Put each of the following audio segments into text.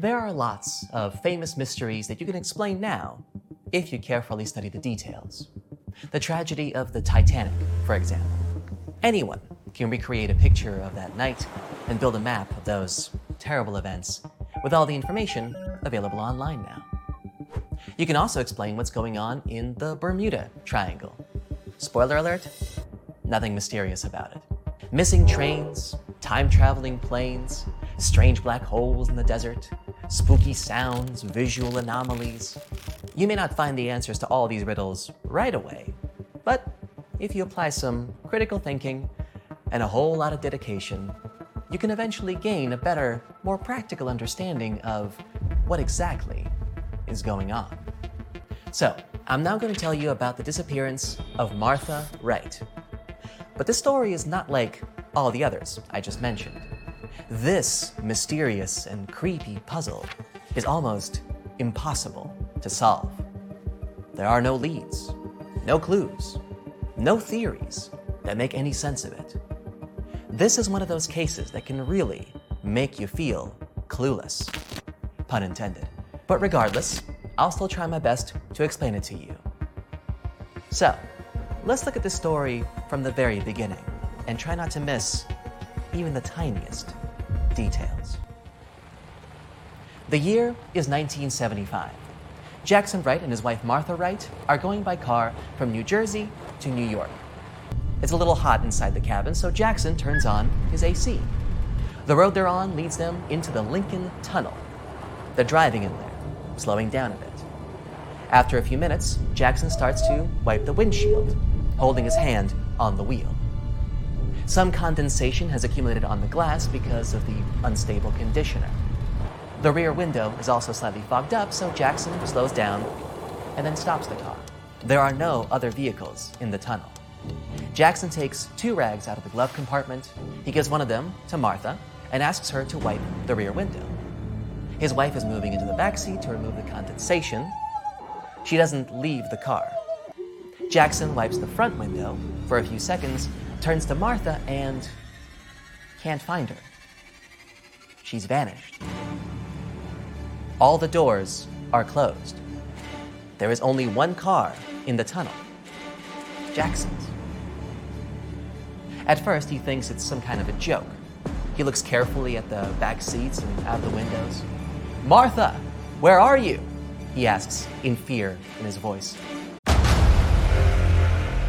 There are lots of famous mysteries that you can explain now if you carefully study the details. The tragedy of the Titanic, for example. Anyone can recreate a picture of that night and build a map of those terrible events with all the information available online now. You can also explain what's going on in the Bermuda Triangle. Spoiler alert, nothing mysterious about it. Missing trains, time-traveling planes, strange black holes in the desert, spooky sounds, visual anomalies. You may not find the answers to all these riddles right away, but if you apply some critical thinking and a whole lot of dedication, you can eventually gain a better, more practical understanding of what exactly is going on. So, I'm now going to tell you about the disappearance of Martha Wright. But this story is not like all the others I just mentioned. This mysterious and creepy puzzle is almost impossible to solve. There are no leads, no clues, no theories that make any sense of it. This is one of those cases that can really make you feel clueless. Pun intended. But regardless, I'll still try my best to explain it to you. So, let's look at this story from the very beginning and try not to miss even the tiniest details. The year is 1975. Jackson Wright and his wife Martha Wright are going by car from New Jersey to New York. It's a little hot inside the cabin, so Jackson turns on his AC. The road they're on leads them into the Lincoln Tunnel. They're driving in there, slowing down a bit. After a few minutes, Jackson starts to wipe the windshield, holding his hand on the wheel. Some condensation has accumulated on the glass because of the unstable conditioner. The rear window is also slightly fogged up, so Jackson slows down and then stops the car. There are no other vehicles in the tunnel. Jackson takes 2 rags out of the glove compartment. He gives one of them to Martha and asks her to wipe the rear window. His wife is moving into the backseat to remove the condensation. She doesn't leave the car. Jackson wipes the front window for a few seconds, turns to Martha, and can't find her. She's vanished. All the doors are closed. There is only one car in the tunnel, Jackson's. At first, he thinks it's some kind of a joke. He looks carefully at the back seats and out the windows. "Martha, where are you?" he asks in fear in his voice.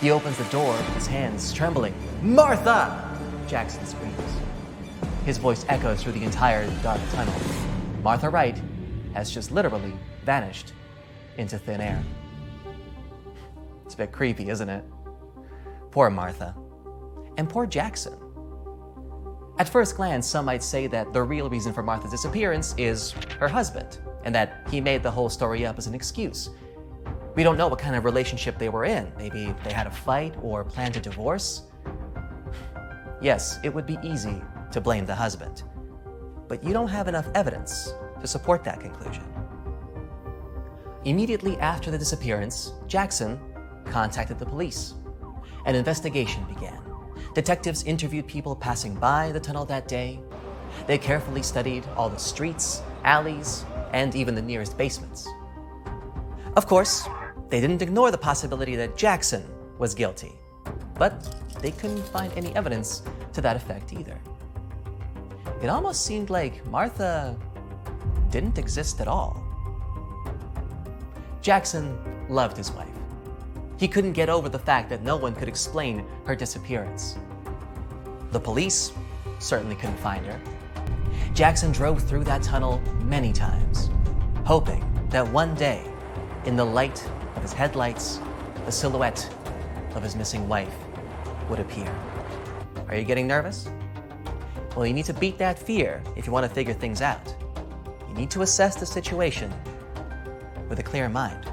He opens the door with his hands trembling. "Martha!" Jackson screams. His voice echoes through the entire dark tunnel. Martha Wright has just literally vanished into thin air. It's a bit creepy, isn't it? Poor Martha. And poor Jackson. At first glance, some might say that the real reason for Martha's disappearance is her husband, and that he made the whole story up as an excuse. We don't know what kind of relationship they were in. Maybe they had a fight or planned a divorce. Yes, it would be easy to blame the husband, but you don't have enough evidence to support that conclusion. Immediately after the disappearance, Jackson contacted the police. An investigation began. Detectives interviewed people passing by the tunnel that day. They carefully studied all the streets, alleys, and even the nearest basements. Of course, they didn't ignore the possibility that Jackson was guilty, but they couldn't find any evidence to that effect either. It almost seemed like Martha didn't exist at all. Jackson loved his wife. He couldn't get over the fact that no one could explain her disappearance. The police certainly couldn't find her. Jackson drove through that tunnel many times, hoping that one day, in the light of his headlights, the silhouette of his missing wife would appear. Are you getting nervous? Well, you need to beat that fear if you want to figure things out. You need to assess the situation with a clear mind.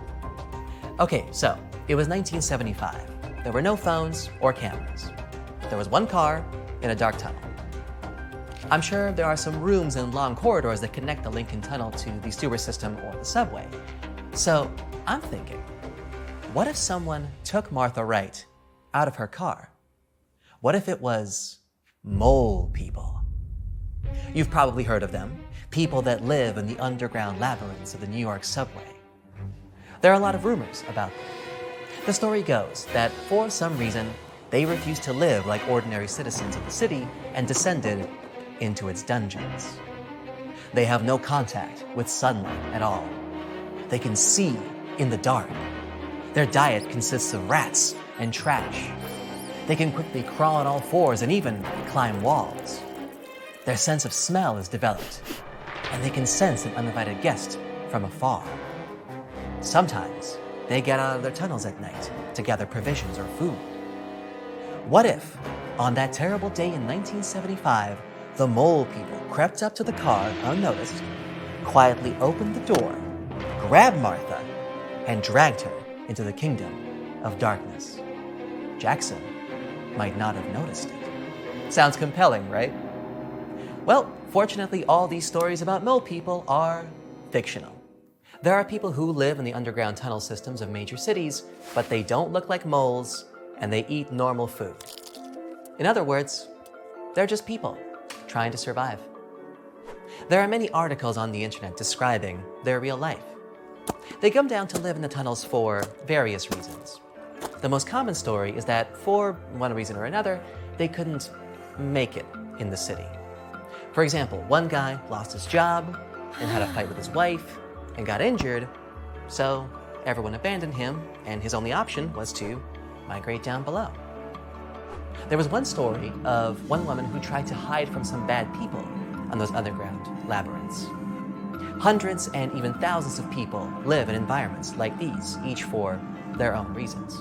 Okay, so it was 1975. There were no phones or cameras. There was one car in a dark tunnel. I'm sure there are some rooms and long corridors that connect the Lincoln Tunnel to the sewer system or the subway. So I'm thinking, what if someone took Martha Wright out of her car? What if it was mole people? You've probably heard of them, people that live in the underground labyrinths of the New York subway. There are a lot of rumors about them. The story goes that for some reason, they refused to live like ordinary citizens of the city and descended into its dungeons. They have no contact with sunlight at all. They can see in the dark. Their diet consists of rats and trash. They can quickly crawl on all fours and even climb walls. Their sense of smell is developed, and they can sense an uninvited guest from afar. Sometimes they get out of their tunnels at night to gather provisions or food. What if, on that terrible day in 1975, the mole people crept up to the car unnoticed, quietly opened the door, grabbed Martha, and dragged her into the kingdom of darkness? Jackson might not have noticed it. Sounds compelling, right? Well, fortunately, all these stories about mole people are fictional. There are people who live in the underground tunnel systems of major cities, but they don't look like moles, and they eat normal food. In other words, they're just people trying to survive. There are many articles on the internet describing their real life. They come down to live in the tunnels for various reasons. The most common story is that, for one reason or another, they couldn't make it in the city. For example, one guy lost his job and had a fight with his wife and got injured, so everyone abandoned him, and his only option was to migrate down below. There was one story of one woman who tried to hide from some bad people on those underground labyrinths. Hundreds and even thousands of people live in environments like these, each for their own reasons.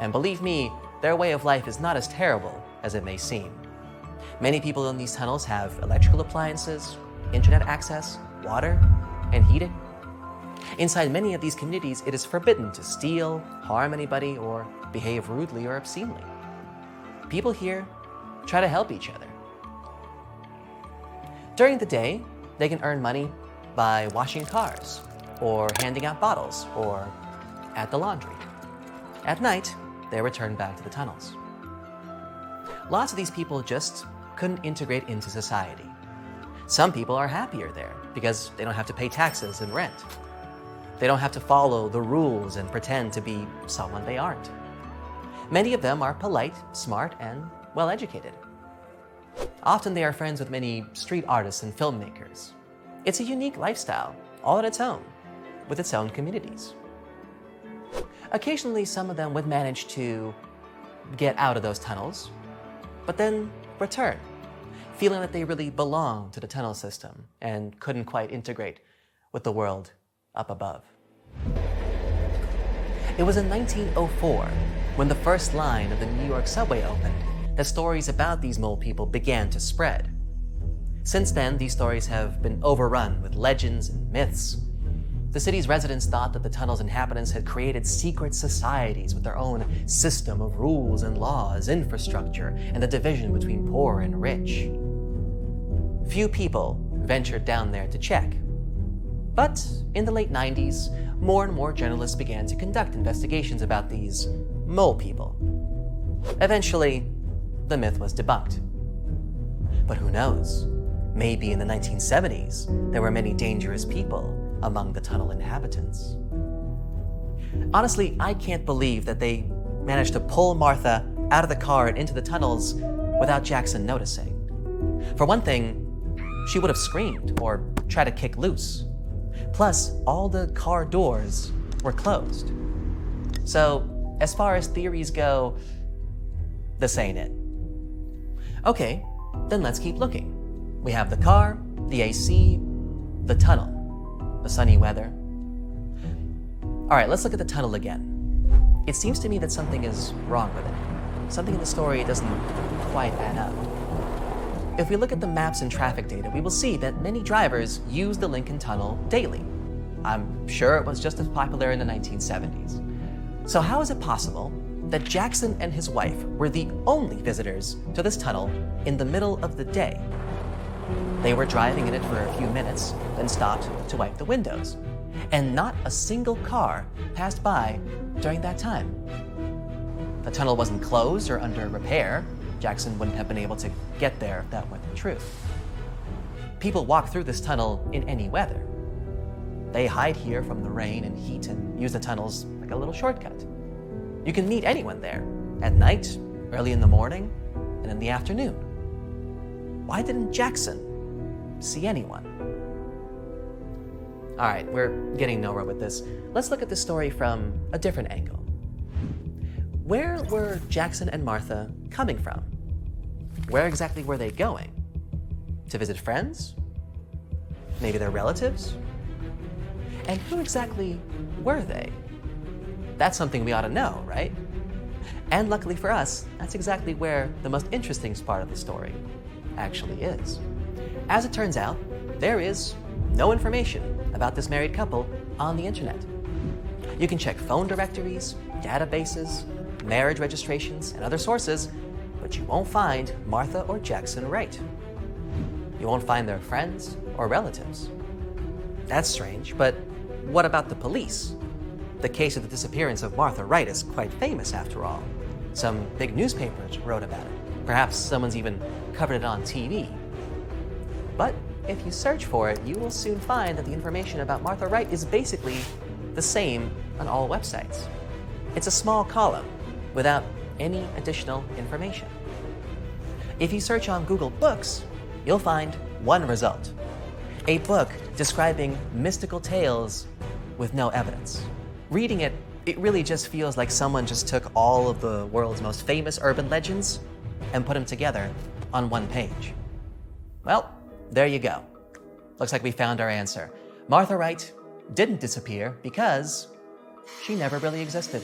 And believe me, their way of life is not as terrible as it may seem. Many people in these tunnels have electrical appliances, internet access, water, and heating. Inside many of these communities, it is forbidden to steal, harm anybody, or behave rudely or obscenely. People here try to help each other. During the day, they can earn money by washing cars, or handing out bottles, or at the laundry. At night, they return back to the tunnels. Lots of these people just couldn't integrate into society. Some people are happier there because they don't have to pay taxes and rent. They don't have to follow the rules and pretend to be someone they aren't. Many of them are polite, smart, and well-educated. Often they are friends with many street artists and filmmakers. It's a unique lifestyle, all on its own, with its own communities. Occasionally, some of them would manage to get out of those tunnels, but then return, feeling that they really belong to the tunnel system and couldn't quite integrate with the world up above. It was in 1904, when the first line of the New York subway opened, that stories about these mole people began to spread. Since then, these stories have been overrun with legends and myths. The city's residents thought that the tunnel's inhabitants had created secret societies with their own system of rules and laws, infrastructure, and the division between poor and rich. Few people ventured down there to check. But in the late 90s, more and more journalists began to conduct investigations about these mole people. Eventually, the myth was debunked. But who knows? Maybe in the 1970s, there were many dangerous people among the tunnel inhabitants. Honestly, I can't believe that they managed to pull Martha out of the car and into the tunnels without Jackson noticing. For one thing, she would have screamed or tried to kick loose. Plus, all the car doors were closed. So, as far as theories go, this ain't it. Okay, then let's keep looking. We have the car, the AC, the tunnel, the sunny weather. All right, let's look at the tunnel again. It seems to me that something is wrong with it. Something in the story doesn't quite add up. If we look at the maps and traffic data, we will see that many drivers use the Lincoln Tunnel daily. I'm sure it was just as popular in the 1970s. So how is it possible that Jackson and his wife were the only visitors to this tunnel in the middle of the day? They were driving in it for a few minutes, then stopped to wipe the windows. And not a single car passed by during that time. The tunnel wasn't closed or under repair. Jackson wouldn't have been able to get there if that weren't the truth. People walk through this tunnel in any weather. They hide here from the rain and heat and use the tunnels like a little shortcut. You can meet anyone there, at night, early in the morning, and in the afternoon. Why didn't Jackson see anyone? All right, we're getting nowhere with this. Let's look at this story from a different angle. Where were Jackson and Martha coming from? Where exactly were they going? To visit friends? Maybe their relatives? And who exactly were they? That's something we ought to know, right? And luckily for us, that's exactly where the most interesting part of the story actually is. As it turns out, there is no information about this married couple on the internet. You can check phone directories, databases, marriage registrations, and other sources, but you won't find Martha or Jackson Wright. You won't find their friends or relatives. That's strange, but what about the police? The case of the disappearance of Martha Wright is quite famous after all. Some big newspapers wrote about it. Perhaps someone's even covered it on TV. But if you search for it, you will soon find that the information about Martha Wright is basically the same on all websites. It's a small column without any additional information. If you search on Google Books, you'll find one result: a book describing mystical tales with no evidence. Reading it, it really just feels like someone just took all of the world's most famous urban legends and put them together on one page. Well, there you go. Looks like we found our answer. Martha Wright didn't disappear because she never really existed.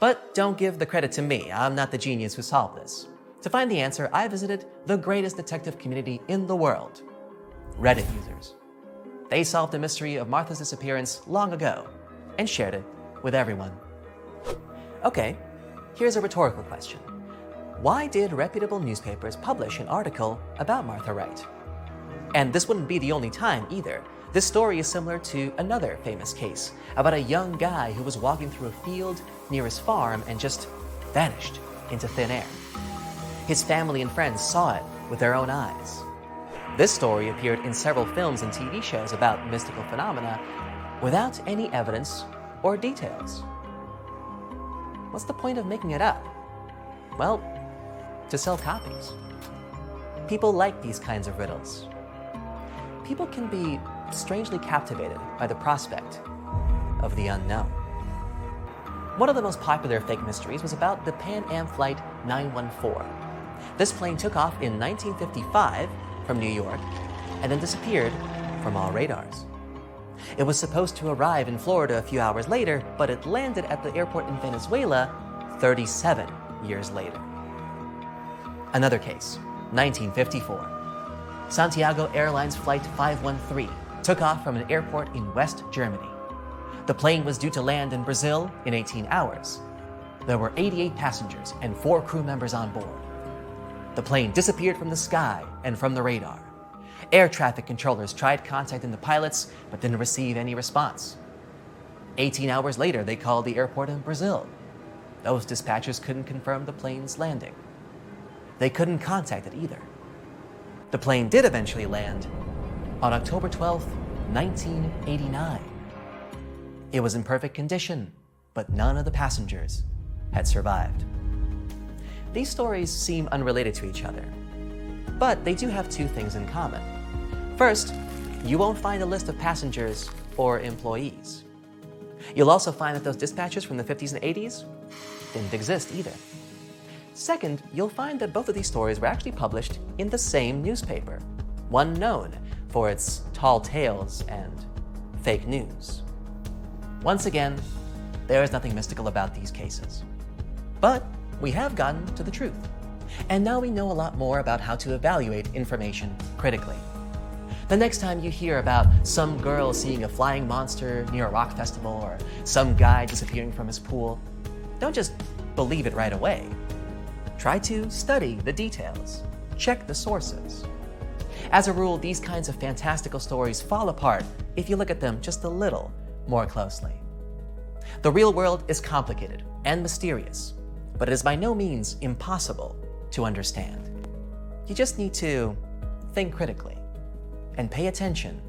But don't give the credit to me. I'm not the genius who solved this. To find the answer, I visited the greatest detective community in the world, Reddit users. They solved the mystery of Martha's disappearance long ago and shared it with everyone. Okay, here's a rhetorical question. Why did reputable newspapers publish an article about Martha Wright? And this wouldn't be the only time either. This story is similar to another famous case about a young guy who was walking through a field near his farm and just vanished into thin air. His family and friends saw it with their own eyes. This story appeared in several films and TV shows about mystical phenomena without any evidence or details. What's the point of making it up? Well, to sell copies. People like these kinds of riddles. People can be strangely captivated by the prospect of the unknown. One of the most popular fake mysteries was about the Pan Am Flight 914. This plane took off in 1955 from New York and then disappeared from all radars. It was supposed to arrive in Florida a few hours later, but it landed at the airport in Venezuela 37 years later. Another case, 1954. Santiago Airlines Flight 513 took off from an airport in West Germany. The plane was due to land in Brazil in 18 hours. There were 88 passengers and 4 crew members on board. The plane disappeared from the sky and from the radar. Air traffic controllers tried contacting the pilots but didn't receive any response. 18 hours later, they called the airport in Brazil. Those dispatchers couldn't confirm the plane's landing. They couldn't contact it either. The plane did eventually land on October 12, 1989. It was in perfect condition, but none of the passengers had survived. These stories seem unrelated to each other, but they do have two things in common. First, you won't find a list of passengers or employees. You'll also find that those dispatchers from the 50s and 80s didn't exist either. Second, you'll find that both of these stories were actually published in the same newspaper, one known for its tall tales and fake news. Once again, there is nothing mystical about these cases. But we have gotten to the truth. And now we know a lot more about how to evaluate information critically. The next time you hear about some girl seeing a flying monster near a rock festival or some guy disappearing from his pool, don't just believe it right away. Try to study the details. Check the sources. As a rule, these kinds of fantastical stories fall apart if you look at them just a little more closely. The real world is complicated and mysterious, but it is by no means impossible to understand. You just need to think critically and pay attention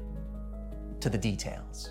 to the details.